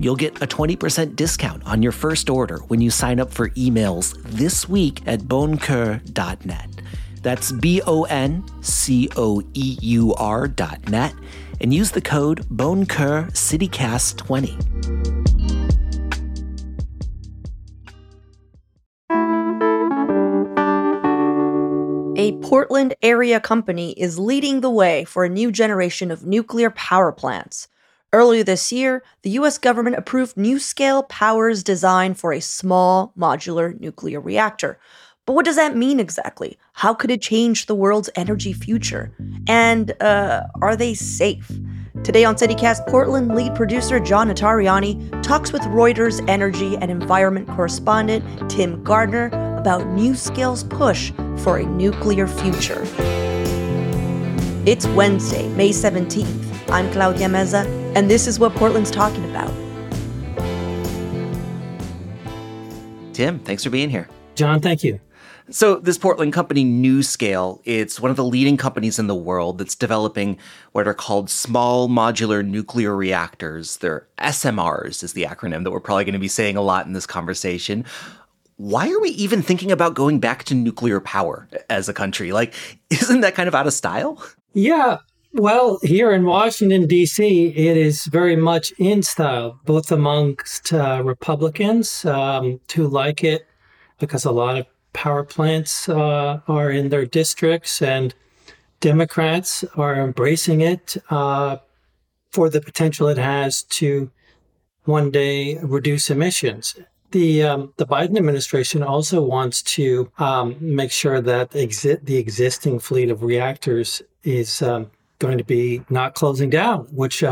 You'll get a 20% discount on your first order when you sign up for emails this week at boncoeur.net. That's boncoeur.net and use the code boncoeurcitycast20. A Portland area company is leading the way for a new generation of nuclear power plants. Earlier this year, the U.S. government approved NuScale Power's design for a small modular nuclear reactor. But what does that mean exactly? How could it change the world's energy future? And are they safe? Today on CityCast Portland, lead producer John Notarianni talks with Reuters energy and environment correspondent Tim Gardner about NuScale's push for a nuclear future. It's Wednesday, May 17th. I'm Claudia Meza, and this is what Portland's talking about. Tim, thanks for being here. John, thank you. So this Portland company, NuScale, it's one of the leading companies in the world that's developing what are called small modular nuclear reactors. They're SMRs is the acronym that we're probably going to be saying a lot in this conversation. Why are we even thinking about going back to nuclear power as a country? Like, isn't that kind of out of style? Yeah. Well, here in Washington, D.C., it is very much in style, both amongst Republicans who like it because a lot of power plants are in their districts, and Democrats are embracing it for the potential it has to one day reduce emissions. The Biden administration also wants to make sure that the existing fleet of reactors is going to be not closing down, which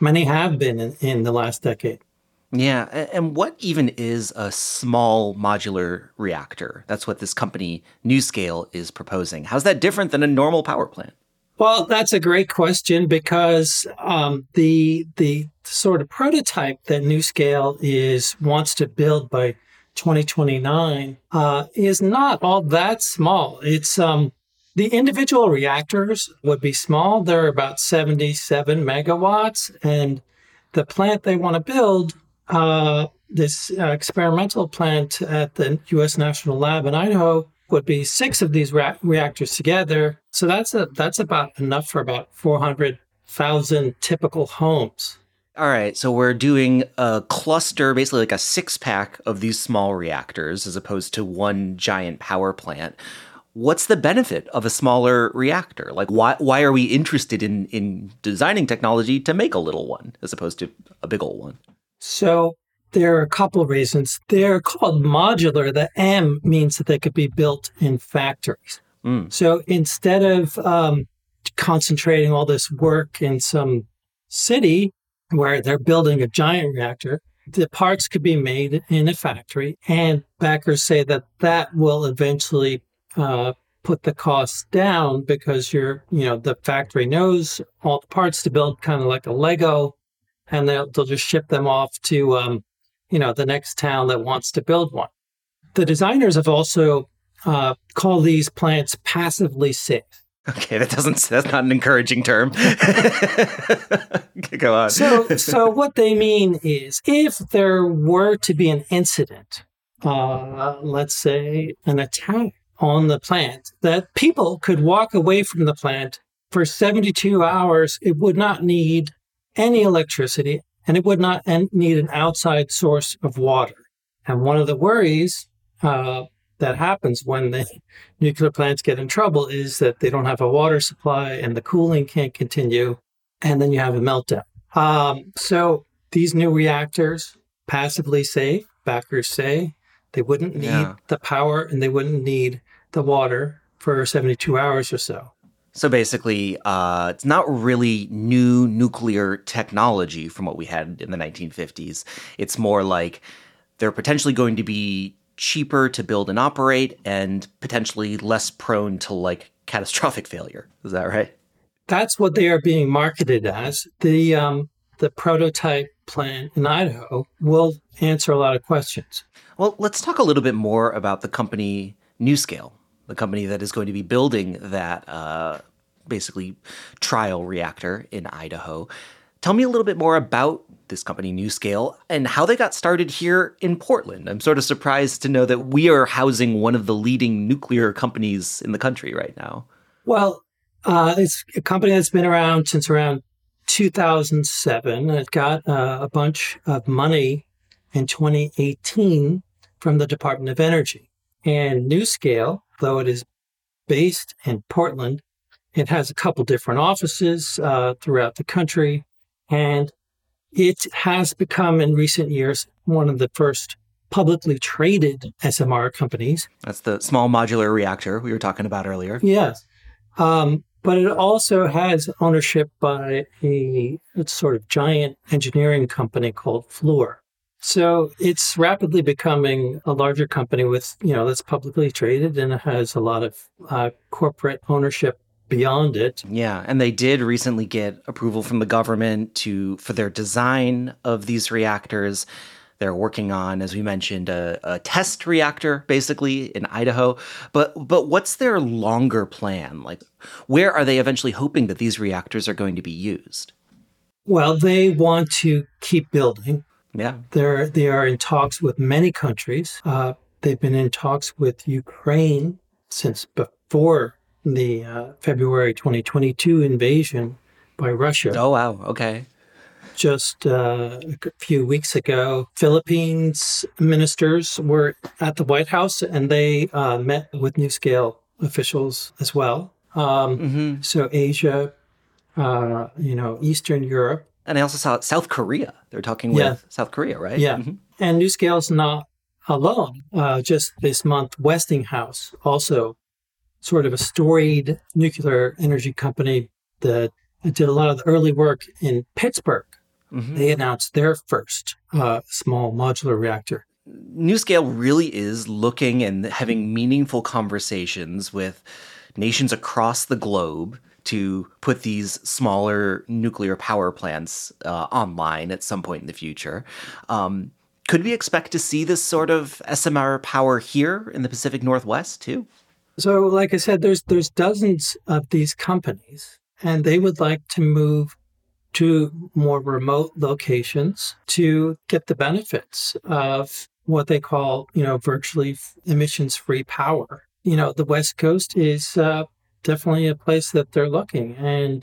many have been in the last decade. Yeah. And what even is a small modular reactor? That's what this company, NuScale, is proposing. How's that different than a normal power plant? Well, that's a great question because the sort of prototype that NuScale wants to build by 2029 is not all that small. It's the individual reactors would be small. They're about 77 megawatts, and the plant they want to build, this experimental plant at the U.S. National Lab in Idaho, would be six of these reactors together. So that's about enough for about 400,000 typical homes. All right, so we're doing a cluster, basically like a six-pack of these small reactors as opposed to one giant power plant. What's the benefit of a smaller reactor? Like, why are we interested in designing technology to make a little one as opposed to a big old one? So there are a couple of reasons. They're called modular. The M means that they could be built in factories. Mm. So instead of concentrating all this work in some city where they're building a giant reactor, the parts could be made in a factory. And backers say that that will eventually put the costs down because the factory knows all the parts to build, kind of like a Lego, and they'll just ship them off to the next town that wants to build one. The designers have also called these plants passively safe. Okay, that's not an encouraging term. Go on. So what they mean is if there were to be an incident, let's say an attack on the plant, that people could walk away from the plant for 72 hours. It would not need any electricity, and it would not need an outside source of water. And one of the worries that happens when the nuclear plants get in trouble is that they don't have a water supply and the cooling can't continue, and then you have a meltdown. So these new reactors, passively safe, backers say, they wouldn't need the power and they wouldn't need the water for 72 hours or so. So basically, it's not really new nuclear technology from what we had in the 1950s. It's more like they're potentially going to be cheaper to build and operate and potentially less prone to like catastrophic failure. Is that right? That's what they are being marketed as. The prototype plant in Idaho will answer a lot of questions. Well, let's talk a little bit more about the company NuScale, the company that is going to be building that basically trial reactor in Idaho. Tell me a little bit more about this company, NuScale, and how they got started here in Portland. I'm sort of surprised to know that we are housing one of the leading nuclear companies in the country right now. Well, it's a company that's been around since around 2007. It got a bunch of money in 2018 from the Department of Energy. And NuScale, though it is based in Portland, it has a couple different offices throughout the country. And it has become, in recent years, one of the first publicly traded SMR companies. That's the small modular reactor we were talking about earlier. Yes. But it also has ownership by a sort of giant engineering company called Fluor. So it's rapidly becoming a larger company with, you know, that's publicly traded, and it has a lot of corporate ownership beyond it. Yeah, and they did recently get approval from the government for their design of these reactors. They're working on, as we mentioned, a test reactor, basically, in Idaho. But what's their longer plan? Like, where are they eventually hoping that these reactors are going to be used? Well, they want to keep building. Yeah. They are in talks with many countries. They've been in talks with Ukraine since before the February 2022 invasion by Russia. Oh, wow. Okay. Just a few weeks ago, Philippines ministers were at the White House, and they met with NuScale officials as well. So Asia, Eastern Europe. And I also saw South Korea. They're talking with South Korea, right? Yeah. Mm-hmm. And NuScale's not alone. Just this month, Westinghouse, also sort of a storied nuclear energy company that did a lot of the early work in Pittsburgh. Mm-hmm. They announced their first small modular reactor. NuScale really is looking and having meaningful conversations with nations across the globe to put these smaller nuclear power plants online at some point in the future. Could we expect to see this sort of SMR power here in the Pacific Northwest too? So, like I said, there's dozens of these companies, and they would like to move to more remote locations to get the benefits of what they call, virtually emissions-free power. The West Coast is definitely a place that they're looking, and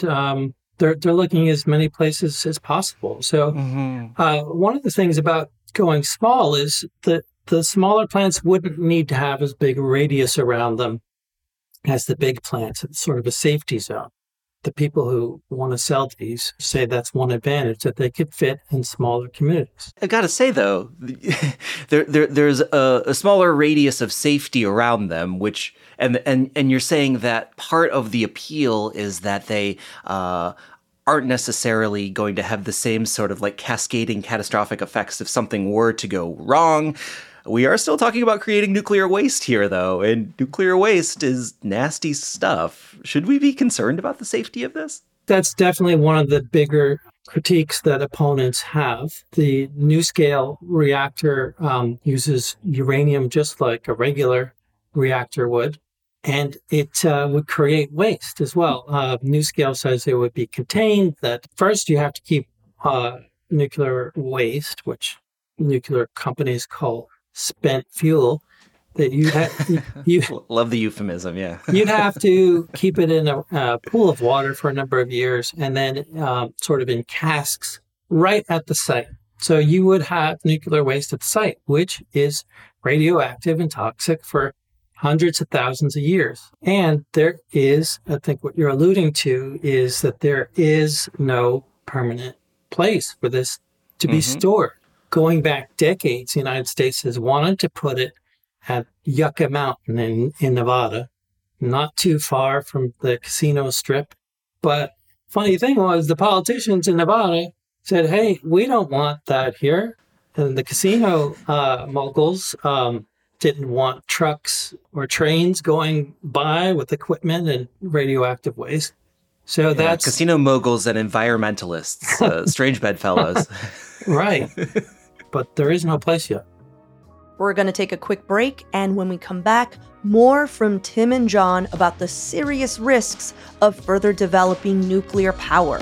they're looking as many places as possible. So one of the things about going small is that the smaller plants wouldn't need to have as big a radius around them as the big plants. It's sort of a safety zone. The people who want to sell these say that's one advantage, that they could fit in smaller communities. I got to say, though, there's a smaller radius of safety around them, which and you're saying that part of the appeal is that they aren't necessarily going to have the same sort of like cascading catastrophic effects if something were to go wrong. We are still talking about creating nuclear waste here, though, and nuclear waste is nasty stuff. Should we be concerned about the safety of this? That's definitely one of the bigger critiques that opponents have. The NuScale reactor uses uranium just like a regular reactor would, and it would create waste as well. NuScale says it would be contained, that first you have to keep nuclear waste, which nuclear companies call spent fuel, that you love the euphemism, yeah. You'd have to keep it in a pool of water for a number of years, and then sort of in casks right at the site. So you would have nuclear waste at the site, which is radioactive and toxic for hundreds of thousands of years. And there is, I think what you're alluding to is that there is no permanent place for this to be stored. Going back decades, the United States has wanted to put it at Yucca Mountain in Nevada, not too far from the casino strip. But funny thing was, the politicians in Nevada said, hey, we don't want that here. And the casino moguls didn't want trucks or trains going by with equipment and radioactive waste. So yeah, that's casino moguls and environmentalists, strange bedfellows. Right. But there is no place yet. We're going to take a quick break, and when we come back, more from Tim and John about the serious risks of further developing nuclear power.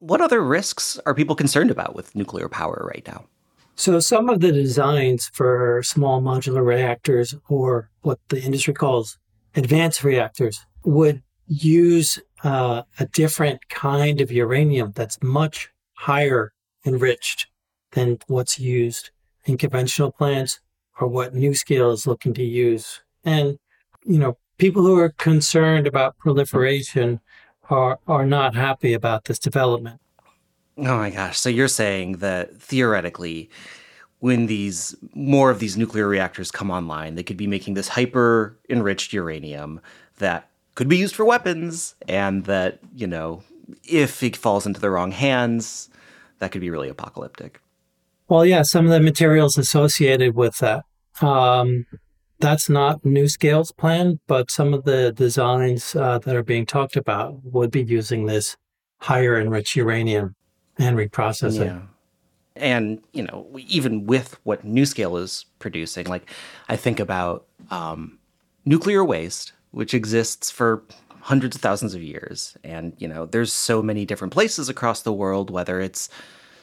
What other risks are people concerned about with nuclear power right now? So some of the designs for small modular reactors, or what the industry calls advanced reactors, would use a different kind of uranium that's much higher enriched than what's used in conventional plants or what NuScale is looking to use. And, you know, people who are concerned about proliferation are not happy about this development. Oh my gosh. So you're saying that theoretically, when these more of these nuclear reactors come online, they could be making this hyper-enriched uranium that could be used for weapons, and that, you know, if it falls into the wrong hands, that could be really apocalyptic. Well, yeah, some of the materials associated with that. That's not NuScale's plan, but some of the designs that are being talked about would be using this higher enriched uranium and reprocess it. Yeah. And, you know, even with what NuScale is producing, like, I think about nuclear waste, which exists for hundreds of thousands of years. And, you know, there's so many different places across the world, whether it's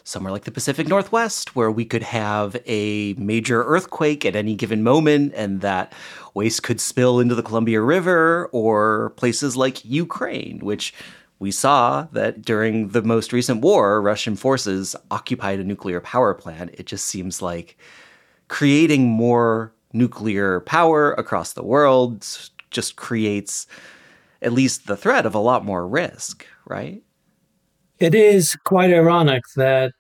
somewhere like the Pacific Northwest, where we could have a major earthquake at any given moment, and that waste could spill into the Columbia River, or places like Ukraine, which we saw that during the most recent war, Russian forces occupied a nuclear power plant. It just seems like creating more nuclear power across the world just creates at least the threat of a lot more risk, right? It is quite ironic that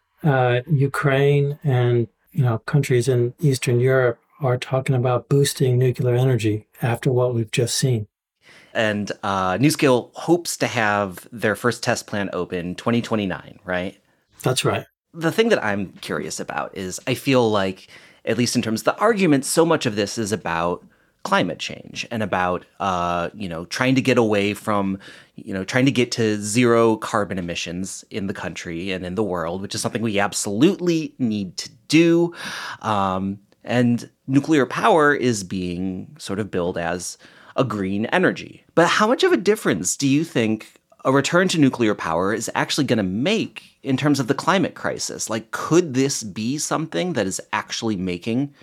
Ukraine and, you know, countries in Eastern Europe are talking about boosting nuclear energy after what we've just seen. And NuScale hopes to have their first test plant open 2029, right? That's right. The thing that I'm curious about is, I feel like, at least in terms of the argument, so much of this is about climate change and about, you know, trying to get away from, you know, trying to get to zero carbon emissions in the country and in the world, which is something we absolutely need to do. And nuclear power is being sort of billed as a green energy. But how much of a difference do you think a return to nuclear power is actually going to make in terms of the climate crisis? Like, could this be something that is actually making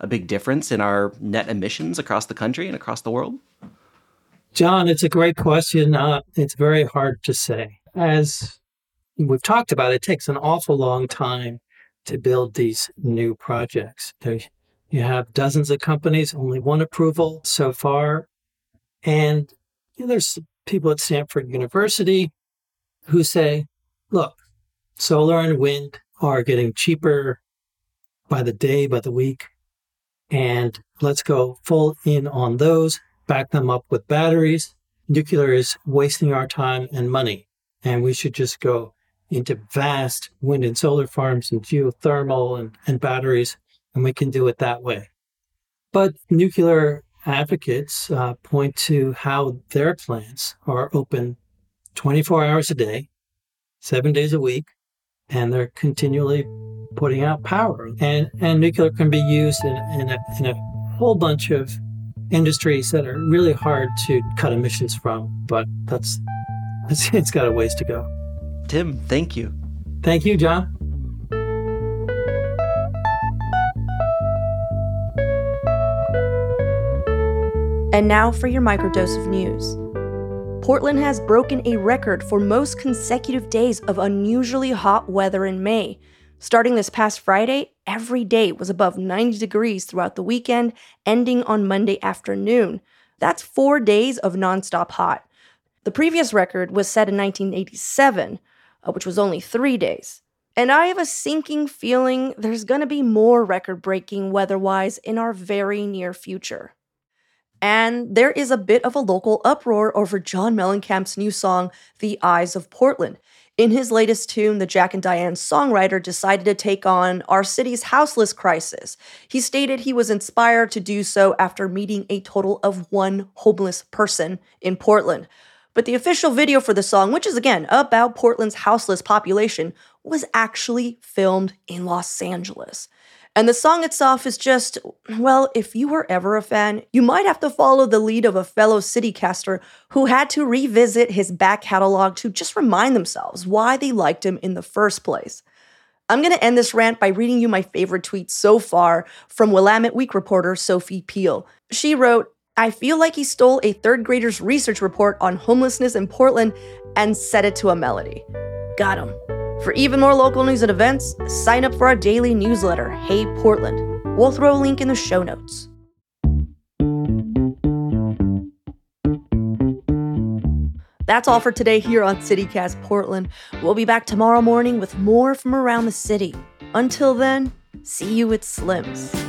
a big difference in our net emissions across the country and across the world? John, it's a great question. It's very hard to say. As we've talked about, it takes an awful long time to build these new projects. You have dozens of companies, only one approval so far. And, you know, there's people at Stanford University who say, look, solar and wind are getting cheaper by the day, by the week. And let's go full in on those, back them up with batteries. Nuclear is wasting our time and money, and we should just go into vast wind and solar farms and geothermal and batteries, and we can do it that way. But nuclear advocates point to how their plants are open 24 hours a day, 7 days a week, and they're continually putting out power. And nuclear can be used in a whole bunch of industries that are really hard to cut emissions from, but it's got a ways to go. Tim, thank you. Thank you, John. And now for your microdose of news. Portland has broken a record for most consecutive days of unusually hot weather in May. Starting this past Friday, every day was above 90 degrees throughout the weekend, ending on Monday afternoon. That's 4 days of nonstop hot. The previous record was set in 1987, which was only 3 days. And I have a sinking feeling there's going to be more record-breaking weather-wise in our very near future. And there is a bit of a local uproar over John Mellencamp's new song, The Eyes of Portland. In his latest tune, the Jack and Diane songwriter decided to take on our city's houseless crisis. He stated he was inspired to do so after meeting a total of one homeless person in Portland. But the official video for the song, which is again about Portland's houseless population, was actually filmed in Los Angeles. And the song itself is just, well, if you were ever a fan, you might have to follow the lead of a fellow citycaster who had to revisit his back catalog to just remind themselves why they liked him in the first place. I'm going to end this rant by reading you my favorite tweet so far from Willamette Week reporter Sophie Peel. She wrote, "I feel like he stole a third grader's research report on homelessness in Portland and set it to a melody. Got him." For even more local news and events, sign up for our daily newsletter, Hey Portland. We'll throw a link in the show notes. That's all for today here on CityCast Portland. We'll be back tomorrow morning with more from around the city. Until then, see you at Slim's.